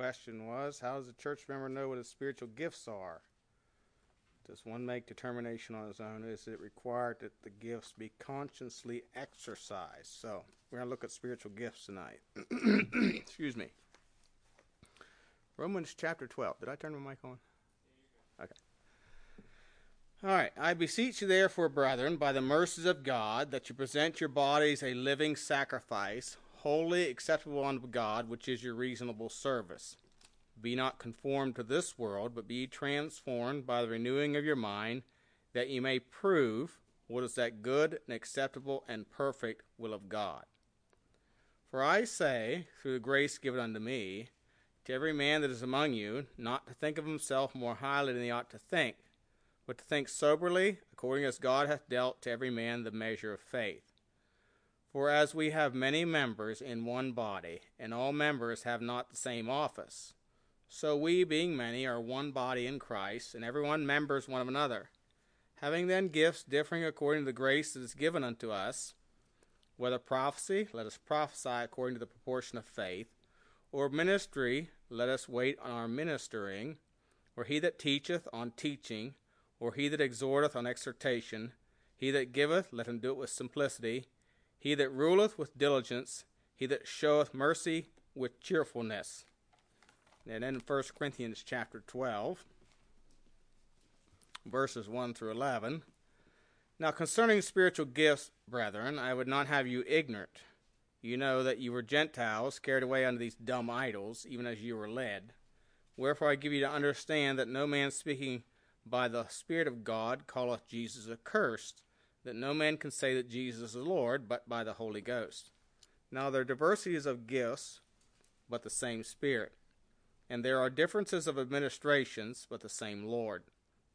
question was, how does a church member know what his spiritual gifts are? Does one make determination on his own? Is it required that the gifts be consciously exercised? So we're going to look at spiritual gifts tonight. Excuse me. Romans chapter 12. Did I turn my mic on? Okay. All right. I beseech you therefore, brethren, by the mercies of God, that you present your bodies a living sacrifice, holy, acceptable unto God, which is your reasonable service. Be not conformed to this world, but be transformed by the renewing of your mind, that you may prove what is that good and acceptable and perfect will of God. For I say, through the grace given unto me, to every man that is among you, not to think of himself more highly than he ought to think, but to think soberly, according as God hath dealt to every man the measure of faith. For as we have many members in one body, and all members have not the same office, so we, being many, are one body in Christ, and every one members one of another. Having then gifts differing according to the grace that is given unto us, whether prophecy, let us prophesy according to the proportion of faith, or ministry, let us wait on our ministering, or he that teacheth on teaching, or he that exhorteth on exhortation, he that giveth, let him do it with simplicity, he that ruleth with diligence, he that showeth mercy with cheerfulness. And then in 1 Corinthians chapter 12, verses 1 through 11. Now concerning spiritual gifts, brethren, I would not have you ignorant. You know that you were Gentiles, carried away unto these dumb idols, even as you were led. Wherefore I give you to understand that no man speaking by the Spirit of God calleth Jesus accursed, that no man can say that Jesus is Lord, but by the Holy Ghost. Now there are diversities of gifts, but the same Spirit. And there are differences of administrations, but the same Lord.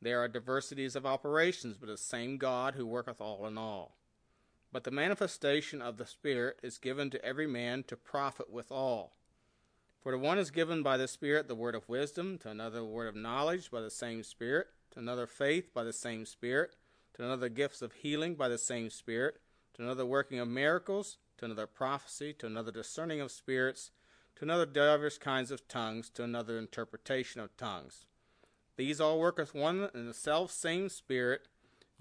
There are diversities of operations, but the same God who worketh all in all. But the manifestation of the Spirit is given to every man to profit withal. For to one is given by the Spirit the word of wisdom, to another the word of knowledge by the same Spirit, to another faith by the same Spirit, to another gifts of healing by the same Spirit, to another working of miracles, to another prophecy, to another discerning of spirits, to another divers kinds of tongues, to another interpretation of tongues. These all worketh one and the self same Spirit,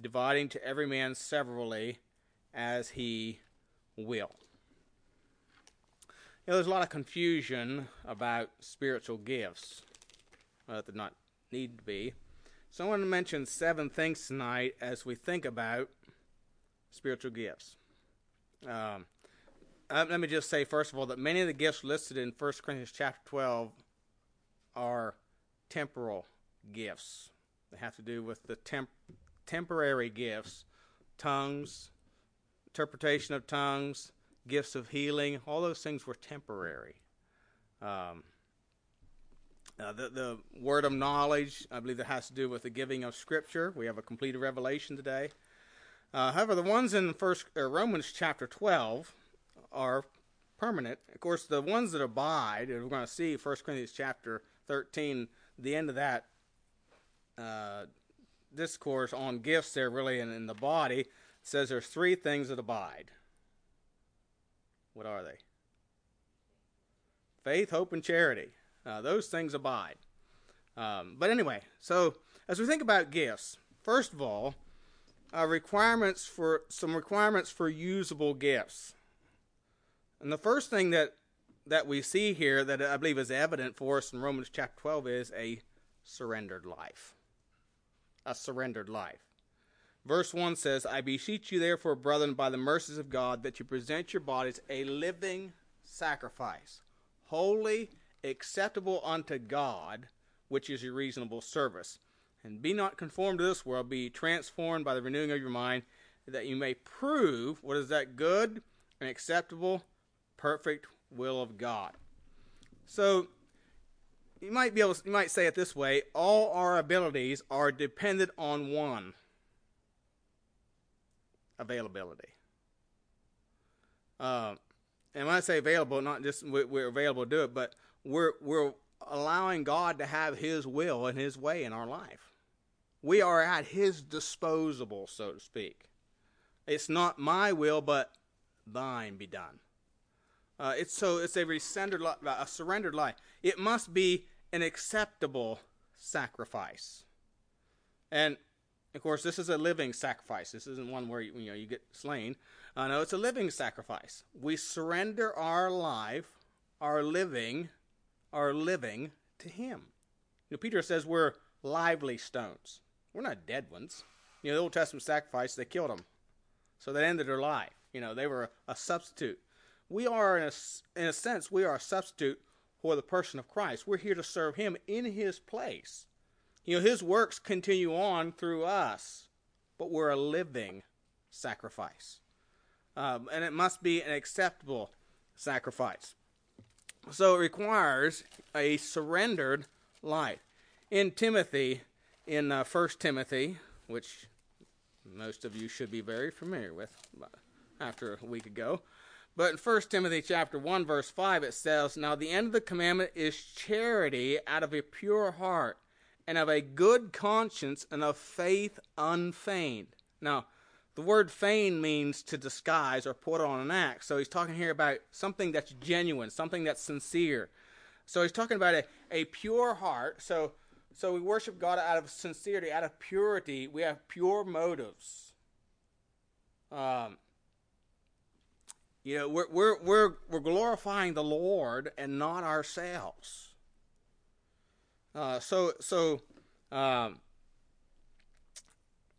dividing to every man severally as he will. You know, there's a lot of confusion about spiritual gifts. Well, there not need to be. So I want to mention 7 things tonight as we think about spiritual gifts. Let me just say, first of all, that many of the gifts listed in 1 Corinthians chapter 12 are temporal gifts. They have to do with the temporary gifts, tongues, interpretation of tongues, gifts of healing. All those things were temporary. The word of knowledge, I believe that has to do with the giving of Scripture. We have a completed revelation today. However, the ones in Romans chapter 12 are permanent. Of course, the ones that abide, and we're going to see 1 Corinthians chapter 13, the end of that discourse on gifts there really in the body, says there's 3 things that abide. What are they? Faith, hope, and charity. Those things abide. But anyway, so as we think about gifts, first of all, requirements for usable gifts. And the first thing that we see here that I believe is evident for us in Romans chapter 12 is a surrendered life. A surrendered life. Verse 1 says, I beseech you therefore, brethren, by the mercies of God, that you present your bodies a living sacrifice, holy, acceptable unto God, which is your reasonable service. And be not conformed to this world, be transformed by the renewing of your mind, that you may prove what is that good and acceptable perfect will of God. So you might be able to, you might say it this way: all our abilities are dependent on one availability. And when I say available, not just we're available to do it, but we're allowing God to have His will and His way in our life. We are at His disposal, so to speak. It's not my will, but Thine be done. It's a surrendered life. It must be an acceptable sacrifice. And of course, this is a living sacrifice. This isn't one where you get slain. No, it's a living sacrifice. We surrender our life, our living to Him. Peter says we're lively stones. We're not dead ones. The Old Testament sacrifice, they killed them, so that ended their life. They were a substitute. We are, in a sense, we are a substitute for the person of Christ. We're here to serve Him in His place. His works continue on through us, but we're a living sacrifice. And it must be an acceptable sacrifice. So it requires a surrendered life. In Timothy, in 1 Timothy, which most of you should be very familiar with after a week ago, but in 1 Timothy chapter 1, verse 5, it says, "Now the end of the commandment is charity out of a pure heart, and of a good conscience, and of faith unfeigned." Now, the word feign means to disguise or put on an act. So he's talking here about something that's genuine, something that's sincere. So he's talking about a pure heart. So we worship God out of sincerity, out of purity. We have pure motives. We're glorifying the Lord and not ourselves.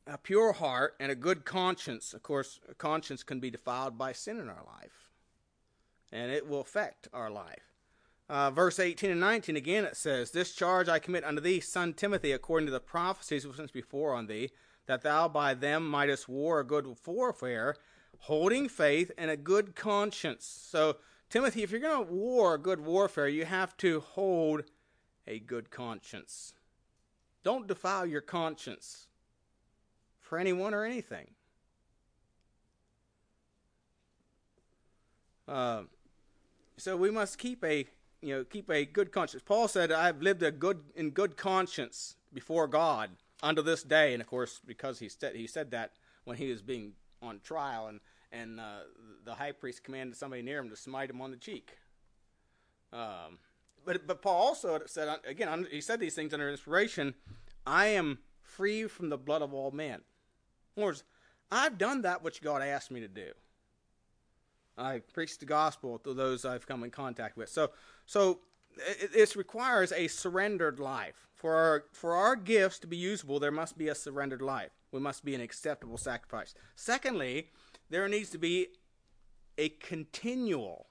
A pure heart and a good conscience. Of course, a conscience can be defiled by sin in our life, and it will affect our life. Verse 18 and 19, again, it says, "This charge I commit unto thee, son Timothy, according to the prophecies which were before on thee, that thou by them mightest war a good warfare, holding faith and a good conscience." So, Timothy, if you're going to war a good warfare, you have to hold a good conscience. Don't defile your conscience for anyone or anything. So we must keep a good conscience. Paul said, "I've lived in good conscience before God unto this day." And of course, because he said that when he was being on trial, and the high priest commanded somebody near him to smite him on the cheek. But Paul also said, again, he said these things under inspiration, "I am free from the blood of all men." In other words, I've done that which God asked me to do. I preached the gospel to those I've come in contact with. So it requires a surrendered life. For our gifts to be usable, there must be a surrendered life. We must be an acceptable sacrifice. Secondly, there needs to be a continual,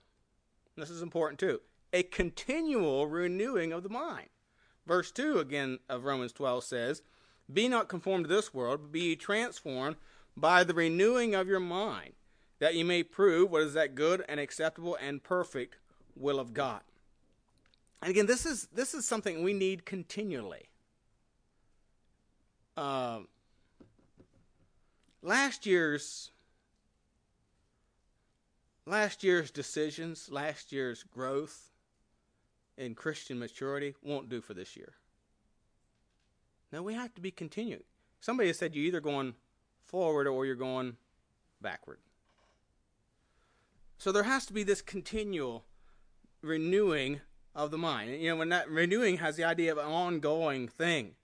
this is important too, a continual renewing of the mind. Verse 2 again of Romans 12 says, "Be not conformed to this world, but be ye transformed by the renewing of your mind, that ye may prove what is that good and acceptable and perfect will of God." And again, this is something we need continually. Last year's decisions, last year's growth in Christian maturity won't do for this year. Now we have to be continued. Somebody has said you're either going forward or you're going backward. So there has to be this continual renewing of the mind. And when that renewing has the idea of an ongoing thing.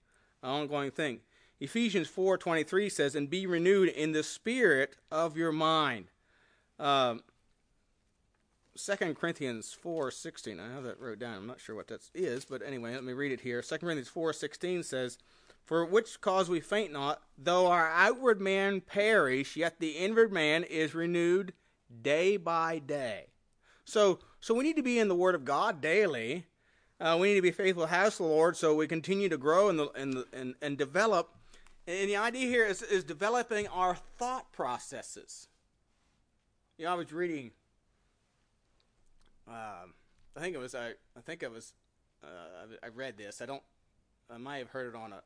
Ephesians 4:23 says, "And be renewed in the spirit of your mind." 2 Corinthians 4:16, I have that wrote down. I'm not sure what that is, but anyway, let me read it here. 2 Corinthians 4:16 says, "For which cause we faint not, though our outward man perish, yet the inward man is renewed day by day." So we need to be in the Word of God daily. We need to be faithful house of the Lord, so we continue to grow and develop. And the idea here is developing our thought processes. I was reading. I read this. I might have heard it on a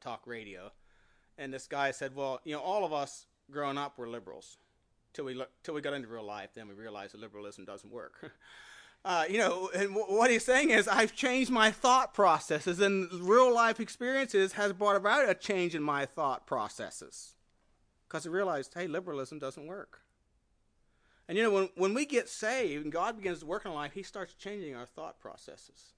talk radio, and this guy said, "Well, all of us growing up were liberals, till we got into real life. Then we realized that liberalism doesn't work." And what he's saying is, I've changed my thought processes, and real life experiences has brought about a change in my thought processes, because I realized, hey, liberalism doesn't work. And you know, when we get saved and God begins to work in our life, he starts changing our thought processes.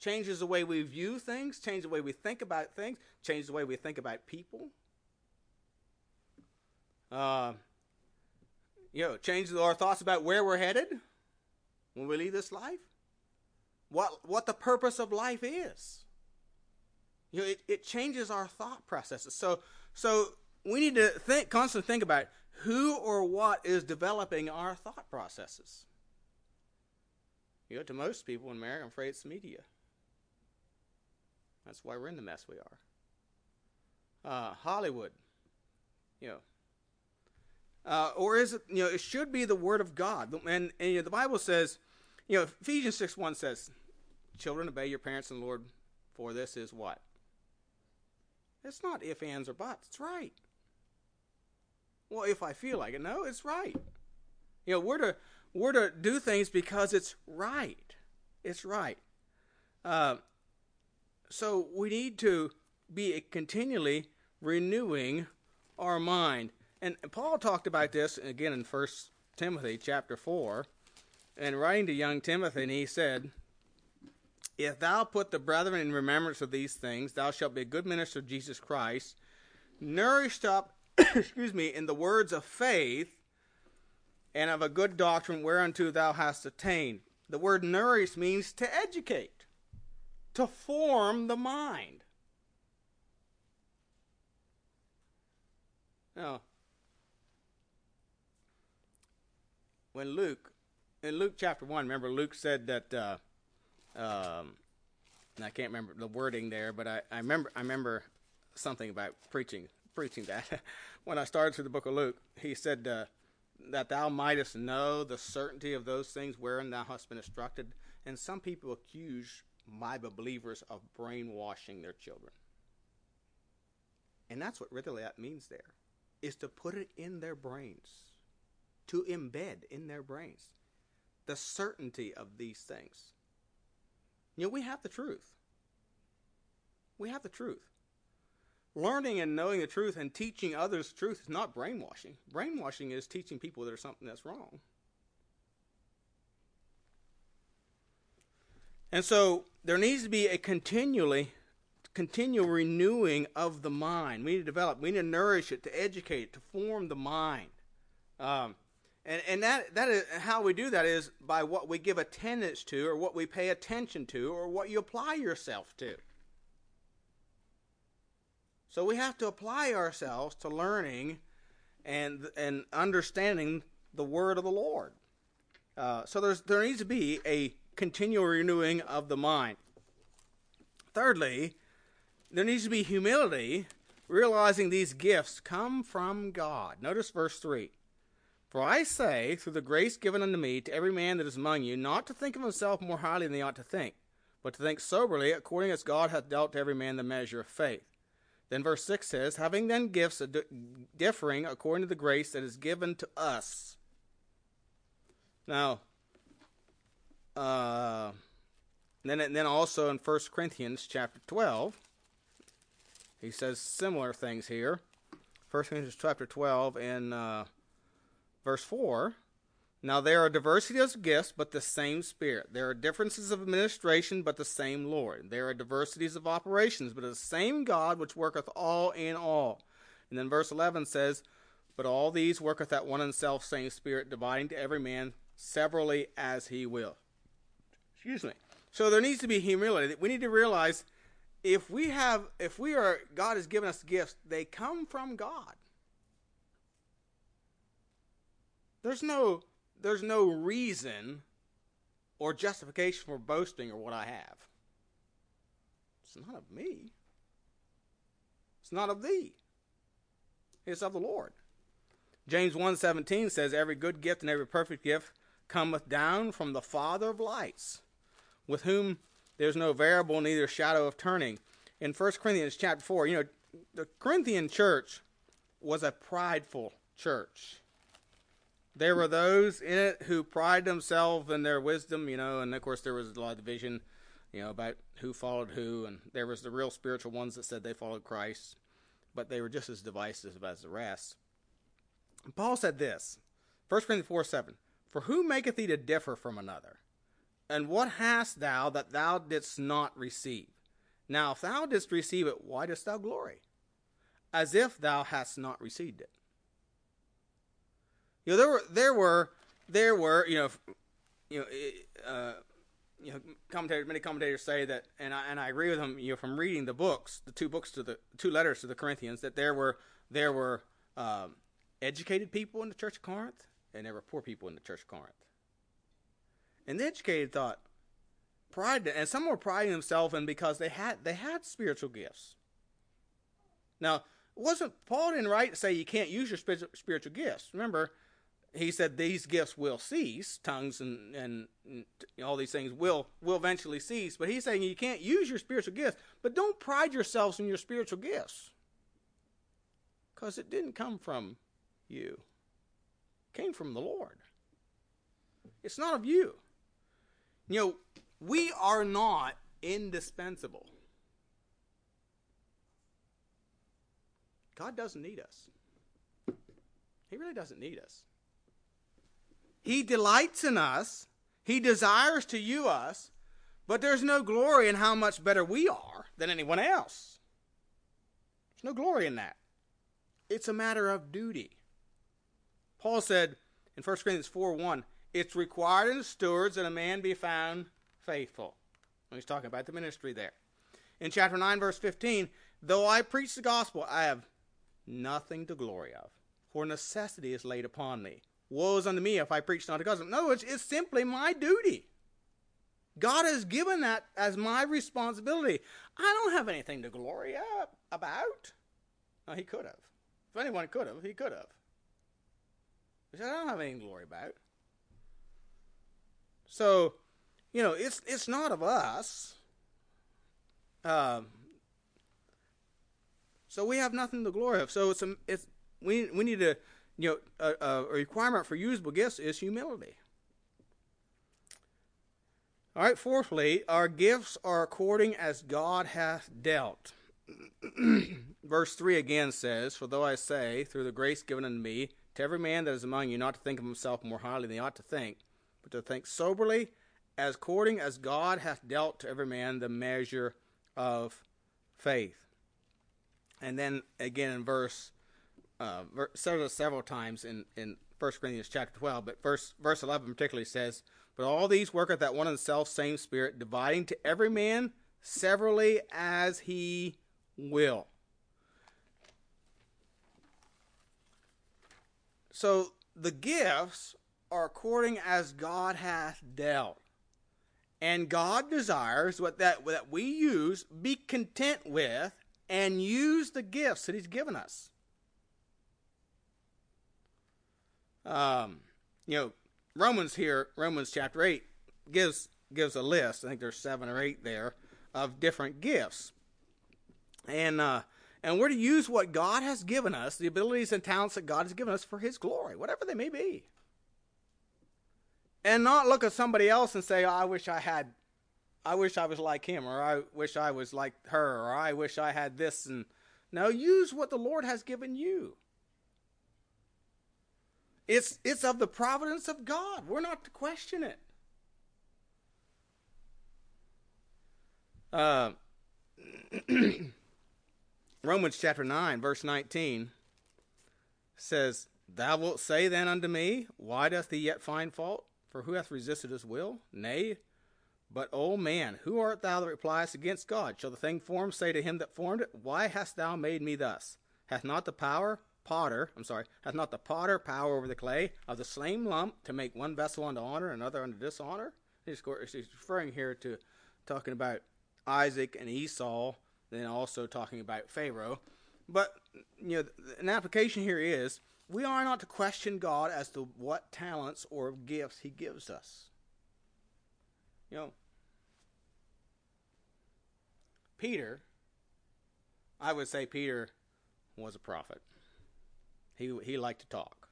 Changes the way we view things, changes the way we think about things, changes the way we think about people. Changes our thoughts about where we're headed when we leave this life. What the purpose of life is. You know, it changes our thought processes. So we need to constantly think about who or what is developing our thought processes. You know, to most people in America, I'm afraid it's media. That's why we're in the mess we are. Hollywood, you know. Or is it, you know, it should be the Word of God. And you know, the Bible says, you know, Ephesians 6:1 says, "Children, obey your parents in the Lord, for this is what?" It's not if, ands, or buts. It's right. Well, if I feel like it. No, it's right. You know, we're to do things because it's right. It's right. So we need to be continually renewing our mind. And Paul talked about this again in 1 Timothy chapter 4, and writing to young Timothy, and he said, "If thou put the brethren in remembrance of these things, thou shalt be a good minister of Jesus Christ, nourished up in the words of faith, and of a good doctrine whereunto thou hast attained." The word nourish means to educate, to form the mind. Now, when in Luke chapter 1, remember Luke said that, and I can't remember the wording there, but I remember something about preaching that. When I started through the book of Luke, he said that thou mightest know the certainty of those things wherein thou hast been instructed. And some people accuse my believers of brainwashing their children. And that's what really that means there, is to put it in their brains, to embed in their brains the certainty of these things. You know, we have the truth. We have the truth. Learning and knowing the truth and teaching others the truth is not brainwashing. Brainwashing is teaching people there's something that's wrong. And so there needs to be a continual renewing of the mind. We need to develop. We need to nourish it, to educate it, to form the mind. And that is how we do that, is by what we give attendance to, or what we pay attention to, or what you apply yourself to. So we have to apply ourselves to learning and understanding the word of the Lord. So there needs to be a continual renewing of the mind. Thirdly, there needs to be humility, realizing these gifts come from God. Notice verse 3. "For I say, through the grace given unto me, to every man that is among you, not to think of himself more highly than he ought to think, but to think soberly, according as God hath dealt to every man the measure of faith." Then verse 6 says, "Having then gifts differing according to the grace that is given to us." Now, then also in 1 Corinthians chapter 12, he says similar things here. 1 Corinthians chapter 12 and... Verse 4, "Now there are diversities of gifts, but the same Spirit. There are differences of administration, but the same Lord. There are diversities of operations, but the same God which worketh all in all." And then verse 11 says, "But all these worketh that one and self same Spirit, dividing to every man severally as he will." Excuse me. So there needs to be humility. We need to realize if God has given us gifts, they come from God. There's no reason or justification for boasting or what I have. It's not of me. It's not of thee. It's of the Lord. James 1:17 says, "Every good gift and every perfect gift cometh down from the Father of lights, with whom there's no variable, neither shadow of turning." In 1 Corinthians chapter 4, you know, the Corinthian church was a prideful church. There were those in it who prided themselves in their wisdom, you know, and of course there was a lot of division, you know, about who followed who, and there was the real spiritual ones that said they followed Christ, but they were just as divisive as the rest. And Paul said this 1 Corinthians 4:7. For who maketh thee to differ from another? And what hast thou that thou didst not receive? Now, if thou didst receive it, why dost thou glory? As if thou hast not received it. You know, there were, commentators, many commentators say that, and I agree with them, from reading the books, the two books to the two letters to the Corinthians, that there were educated people in the Church of Corinth, and there were poor people in the Church of Corinth. And the educated thought, and some were priding themselves in because they had spiritual gifts. Now, Paul didn't write to say you can't use your spiritual gifts. Remember, he said these gifts will cease, tongues and all these things will eventually cease. But he's saying you can't use your spiritual gifts, but don't pride yourselves in your spiritual gifts, because it didn't come from you. It came from the Lord. It's not of you. We are not indispensable. God doesn't need us. He really doesn't need us. He delights in us. He desires to use us. But there's no glory in how much better we are than anyone else. There's no glory in that. It's a matter of duty. Paul said in 1 Corinthians 4:1, it's required in the stewards that a man be found faithful. And he's talking about the ministry there. In chapter 9:15, though I preach the gospel, I have nothing to glory of, for necessity is laid upon me. Woe is unto me if I preach not the gospel. No, it's simply my duty. God has given that as my responsibility. I don't have anything to glory up about. No, he could have. If anyone could have, he could have. He said, I don't have anything to glory about. So, it's not of us. So we have nothing to glory of. So we need to, a requirement for usable gifts is humility. All right, fourthly, our gifts are according as God hath dealt. Verse 3 again says, for though I say, through the grace given unto me, to every man that is among you not to think of himself more highly than he ought to think, but to think soberly, as according as God hath dealt to every man the measure of faith. And then again in several times in 1 Corinthians chapter 12, but verse 11 particularly says, but all these worketh that one and the self same Spirit, dividing to every man severally as he will. So the gifts are according as God hath dealt. And God desires that we use, be content with, and use the gifts that he's given us. Romans chapter 8 gives a list. I think there's 7 or 8 there of different gifts. And we're to use what God has given us, the abilities and talents that God has given us for his glory, whatever they may be. And not look at somebody else and say, I wish I was like him, or I wish I was like her, or I wish I had this. And no, use what the Lord has given you. It's of the providence of God. We're not to question it. Romans chapter 9, verse 19 says, thou wilt say then unto me, why doth thee yet find fault? For who hath resisted his will? Nay, but, O man, who art thou that repliest against God? Shall the thing formed say to him that formed it, why hast thou made me thus? Hath not the potter power over the clay of the same lump to make one vessel unto honor and another unto dishonor? He's referring here to talking about Isaac and Esau, then also talking about Pharaoh. But, an application here is, we are not to question God as to what talents or gifts he gives us. Peter, I would say Peter was a prophet. He liked to talk.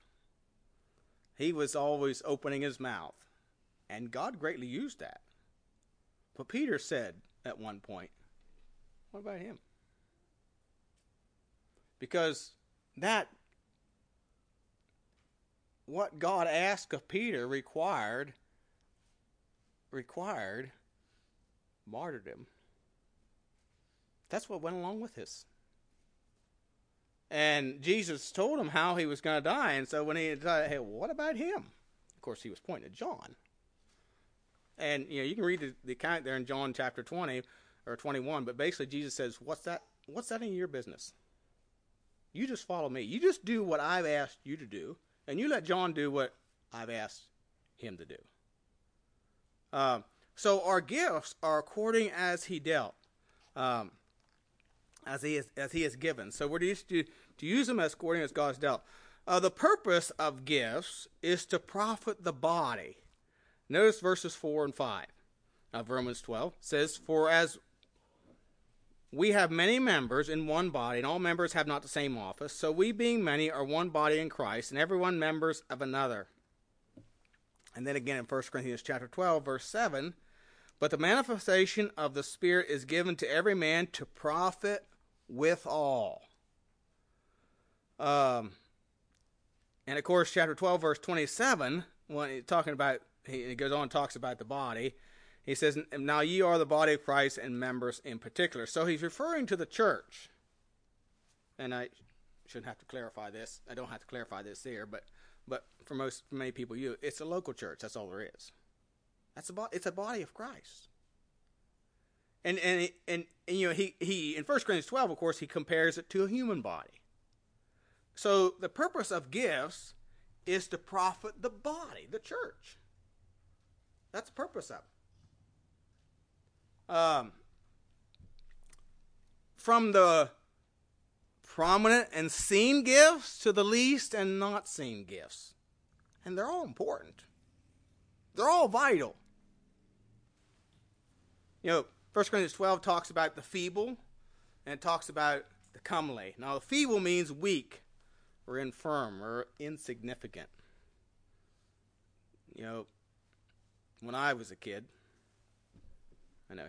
He was always opening his mouth, and God greatly used that. But Peter said at one point, what about him? Because that what God asked of Peter required martyrdom. That's what went along with this. And Jesus told him how he was going to die. And so when he said, hey, what about him? Of course, he was pointing to John. And, you know, you can read the account there in John chapter 20 or 21. But basically, Jesus says, what's that in your business? You just follow me. You just do what I've asked you to do. And you let John do what I've asked him to do. So our gifts are according as he dealt. As he is given. So we're to use them as according as God's dealt. The purpose of gifts is to profit the body. Notice verses 4 and 5 of Romans 12 says, "For as we have many members in one body, and all members have not the same office, so we being many are one body in Christ, and everyone members of another." And then again in 1 Corinthians chapter 12, verse 7, "But the manifestation of the Spirit is given to every man to profit with all." And of course, chapter 12, verse 27, when he's talking about, he goes on and talks about the body. He says, "Now ye are the body of Christ and members in particular." So he's referring to the church. And I shouldn't have to clarify this. I don't have to clarify this here, but for many people, it's a local church. That's all there is. It's a body of Christ. And you know, he in 1 Corinthians 12, of course, he compares it to a human body. So the purpose of gifts is to profit the body, the church. That's the purpose of it. From the prominent and seen gifts to the least and not seen gifts. And they're all important. They're all vital. You know, 1 Corinthians 12 talks about the feeble, and it talks about the comely. Now, the feeble means weak or infirm or insignificant. You know, when I was a kid, when I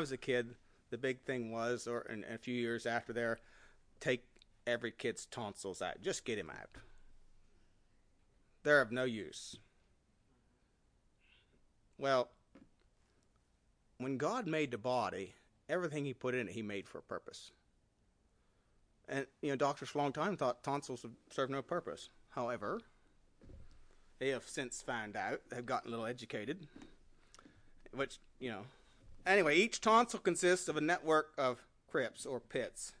was a kid, the big thing was, or in a few years after there, take every kid's tonsils out. Just get him out. They're of no use. Well, when God made the body, everything he put in it, he made for a purpose. And, you know, doctors for a long time thought tonsils would serve no purpose. However, they have since found out, have gotten a little educated, which, you know. Anyway, each tonsil consists of a network of crypts or pits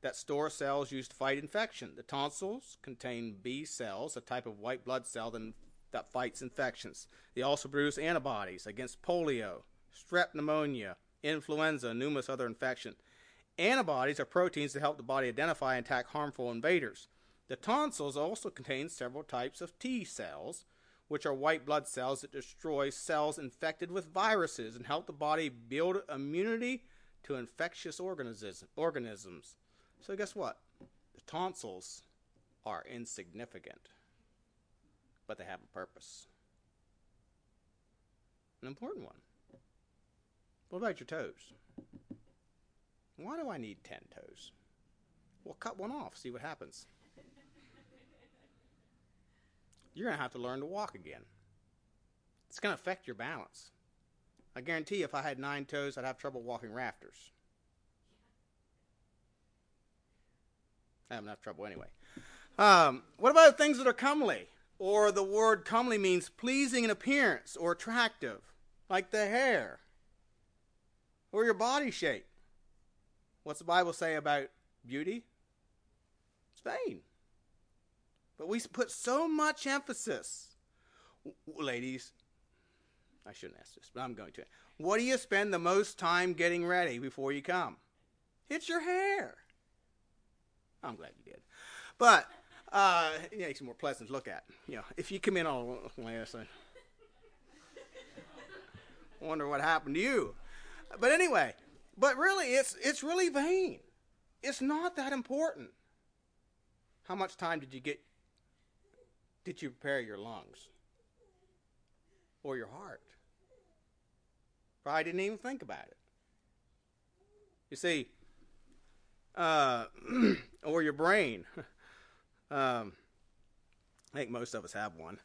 that store cells used to fight infection. The tonsils contain B cells, a type of white blood cell that fights infections. They also produce antibodies against polio, strep pneumonia, influenza, and numerous other infections. Antibodies are proteins that help the body identify and attack harmful invaders. The tonsils also contain several types of T cells, which are white blood cells that destroy cells infected with viruses and help the body build immunity to infectious organisms. So guess what? The tonsils are insignificant. But they have a purpose. An important one. What about your toes? Why do I need 10 toes? Well, cut one off, see what happens. You're going to have to learn to walk again. It's going to affect your balance. I guarantee you, if I had 9 toes, I'd have trouble walking rafters. I have enough trouble anyway. What about things that are comely? Or the word comely means pleasing in appearance or attractive, like the hair or your body shape. What's the Bible say about beauty? It's vain. But we put so much emphasis. Ladies, I shouldn't ask this, but I'm going to. What do you spend the most time getting ready before you come? It's your hair. I'm glad you did. But... it makes it more pleasant to look at. You know, if you come in all last, I wonder what happened to you. But anyway, but really, it's really vain. It's not that important. How much time did you prepare your lungs or your heart? Probably didn't even think about it. You see, or your brain. I think most of us have one,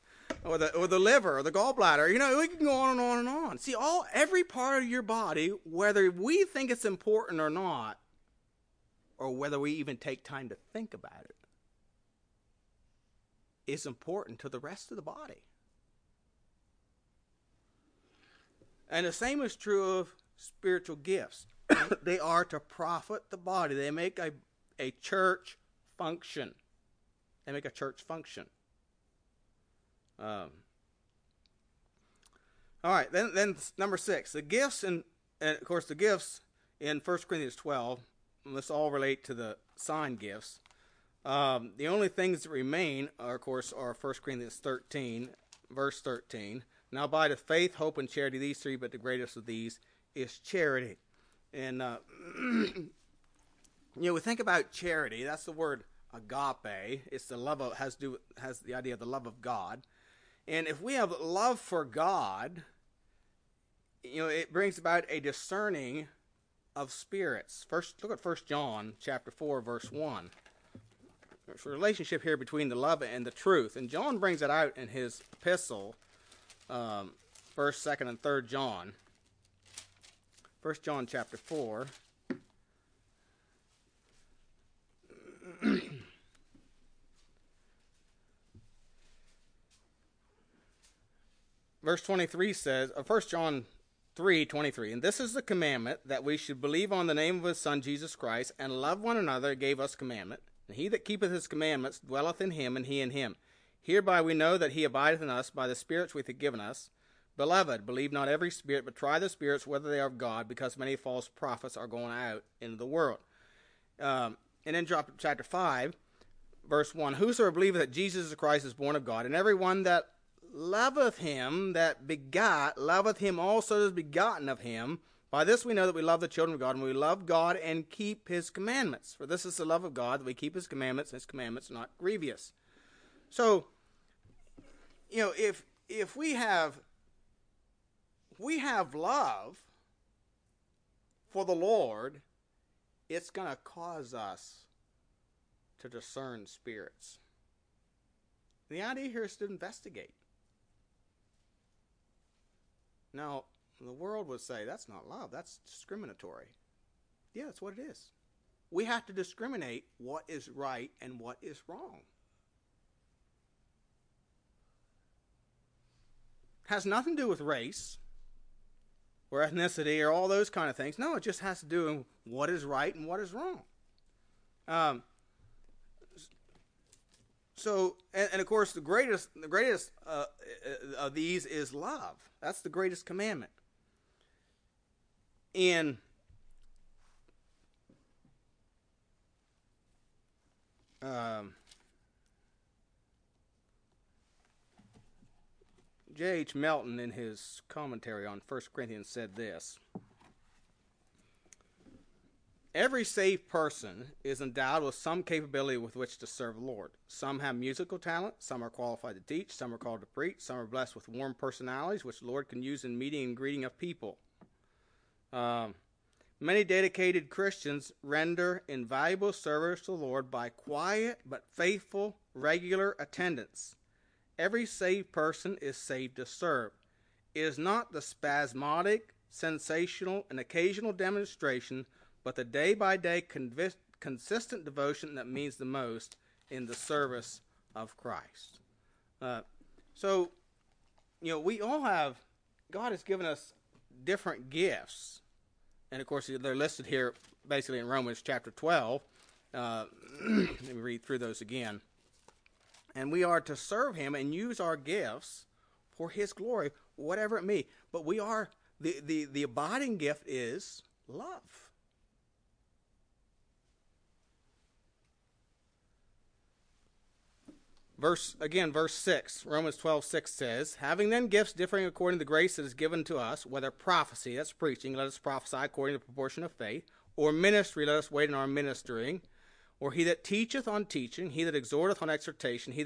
or the liver, or the gallbladder. You know, we can go on and on and on. See, every part of your body, whether we think it's important or not, or whether we even take time to think about it, is important to the rest of the body. And the same is true of spiritual gifts. They are to profit the body. They make a church function. They make a church function. All right, then number 6, the gifts, and of course the gifts in 1 Corinthians 12, let's all relate to the sign gifts. The only things that remain, are 1 Corinthians 13, verse 13. Now by the faith, hope, and charity, these three, but the greatest of these is charity. And, we think about charity. That's the word agape. It's the love of, has the idea of the love of God. And if we have love for God, it brings about a discerning of spirits. First, look at 1 John chapter 4, verse 1. There's a relationship here between the love and the truth. And John brings it out in his epistle, 1st, 2nd, and 3rd John. 1 John chapter 4. Verse 23 says, 1 John 3:23, and this is the commandment, that we should believe on the name of his Son, Jesus Christ, and love one another, gave us commandment. And he that keepeth his commandments dwelleth in him, and he in him. Hereby we know that he abideth in us, by the spirits which he hath given us. Beloved, believe not every spirit, but try the spirits, whether they are of God, because many false prophets are going out into the world. And then chapter 5, verse 1, whosoever believeth that Jesus Christ is born of God, and every one that loveth him that begot, loveth him also that is begotten of him. By this we know that we love the children of God, and we love God and keep his commandments. For this is the love of God, that we keep his commandments, and his commandments are not grievous. So, if we have love for the Lord, it's going to cause us to discern spirits. The idea here is to investigate. Now, the world would say, that's not love, that's discriminatory. Yeah, that's what it is. We have to discriminate what is right and what is wrong. It has nothing to do with race or ethnicity or all those kind of things. No, it just has to do with what is right and what is wrong. So, and of course, the greatest of these is love. That's the greatest commandment. And J.H. Melton, in his commentary on 1 Corinthians, said this: every saved person is endowed with some capability with which to serve the Lord. Some have musical talent, some are qualified to teach, some are called to preach, some are blessed with warm personalities which the Lord can use in meeting and greeting of people. Many dedicated Christians render invaluable service to the Lord by quiet but faithful, regular attendance. Every saved person is saved to serve. It is not the spasmodic, sensational, and occasional demonstration, but the day-by-day consistent devotion that means the most in the service of Christ. We all have, God has given us different gifts. And, of course, they're listed here basically in Romans chapter 12. Let me read through those again. And we are to serve him and use our gifts for his glory, whatever it may be. But we are, the abiding gift is love. Verse 6, Romans 12:6 says, having then gifts differing according to the grace that is given to us, whether prophecy, that's preaching, let us prophesy according to the proportion of faith, or ministry, let us wait in our ministering, or he that teacheth on teaching, he that exhorteth on exhortation, he that